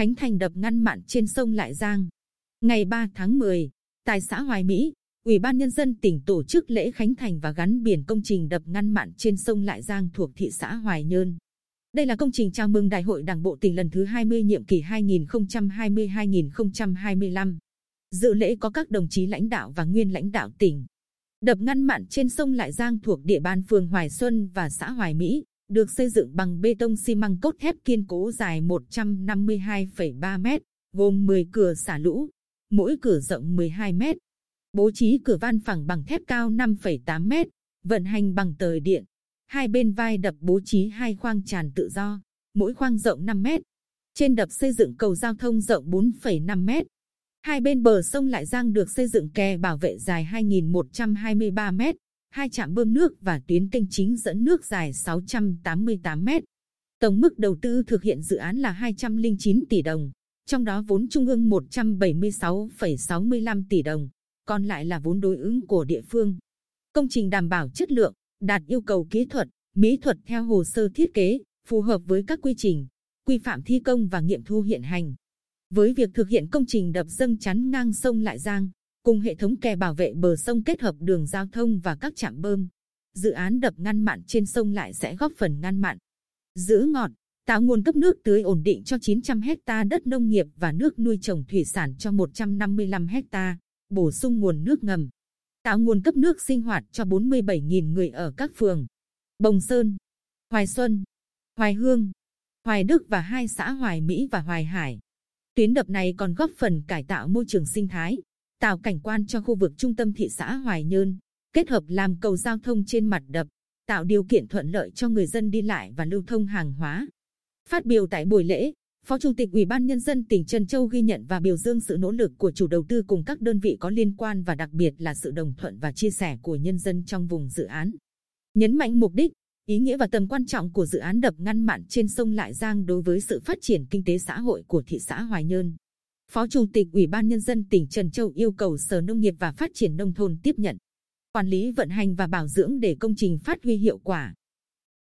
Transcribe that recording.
khánh thành đập ngăn mặn trên sông Lại Giang. Ngày 3 tháng 10, tại xã Hoài Mỹ, Ủy ban Nhân dân tỉnh tổ chức lễ khánh thành và gắn biển công trình đập ngăn mặn trên sông Lại Giang thuộc thị xã Hoài Nhơn. Đây là công trình chào mừng Đại hội Đảng bộ tỉnh lần thứ 20 nhiệm kỳ 2020-2025. Dự lễ có các đồng chí lãnh đạo và nguyên lãnh đạo tỉnh. Đập ngăn mặn trên sông Lại Giang thuộc địa bàn phường Hoài Xuân và xã Hoài Mỹ, được xây dựng bằng bê tông xi măng cốt thép kiên cố dài 152,3 m, gồm 10 cửa xả lũ, mỗi cửa rộng 12 m. Bố trí cửa van phẳng bằng thép cao 5,8 m, vận hành bằng tời điện. Hai bên vai đập bố trí hai khoang tràn tự do, mỗi khoang rộng 5 m. Trên đập xây dựng cầu giao thông rộng 4,5 m. Hai bên bờ sông Lại Giang được xây dựng kè bảo vệ dài 2.123 m, hai trạm bơm nước và tuyến kênh chính dẫn nước dài 688 m. Tổng mức đầu tư thực hiện dự án là 209 tỷ đồng, trong đó vốn trung ương 176,65 tỷ đồng, còn lại là vốn đối ứng của địa phương. Công trình đảm bảo chất lượng, đạt yêu cầu kỹ thuật, mỹ thuật theo hồ sơ thiết kế, phù hợp với các quy trình, quy phạm thi công và nghiệm thu hiện hành. Với việc thực hiện công trình đập dâng chắn ngang sông Lại Giang, cùng hệ thống kè bảo vệ bờ sông kết hợp đường giao thông và các trạm bơm, dự án đập ngăn mặn trên sông Lại sẽ góp phần ngăn mặn, giữ ngọt, tạo nguồn cấp nước tưới ổn định cho 900 ha đất nông nghiệp và nước nuôi trồng thủy sản cho 155 ha, bổ sung nguồn nước ngầm, tạo nguồn cấp nước sinh hoạt cho 47.000 người ở các phường Bồng Sơn, Hoài Xuân, Hoài Hương, Hoài Đức và hai xã Hoài Mỹ và Hoài Hải. Tuyến đập này còn góp phần cải tạo môi trường sinh thái, tạo cảnh quan cho khu vực trung tâm thị xã Hoài Nhơn, kết hợp làm cầu giao thông trên mặt đập, tạo điều kiện thuận lợi cho người dân đi lại và lưu thông hàng hóa. Phát biểu tại buổi lễ, Phó Chủ tịch Ủy ban Nhân dân tỉnh Trần Châu ghi nhận và biểu dương sự nỗ lực của chủ đầu tư cùng các đơn vị có liên quan và đặc biệt là sự đồng thuận và chia sẻ của nhân dân trong vùng dự án. Nhấn mạnh mục đích, ý nghĩa và tầm quan trọng của dự án đập ngăn mặn trên sông Lại Giang đối với sự phát triển kinh tế xã hội của thị xã Hoài Nhơn, Phó Chủ tịch Ủy ban Nhân dân tỉnh Trần Châu yêu cầu Sở Nông nghiệp và Phát triển Nông thôn tiếp nhận, quản lý vận hành và bảo dưỡng để công trình phát huy hiệu quả.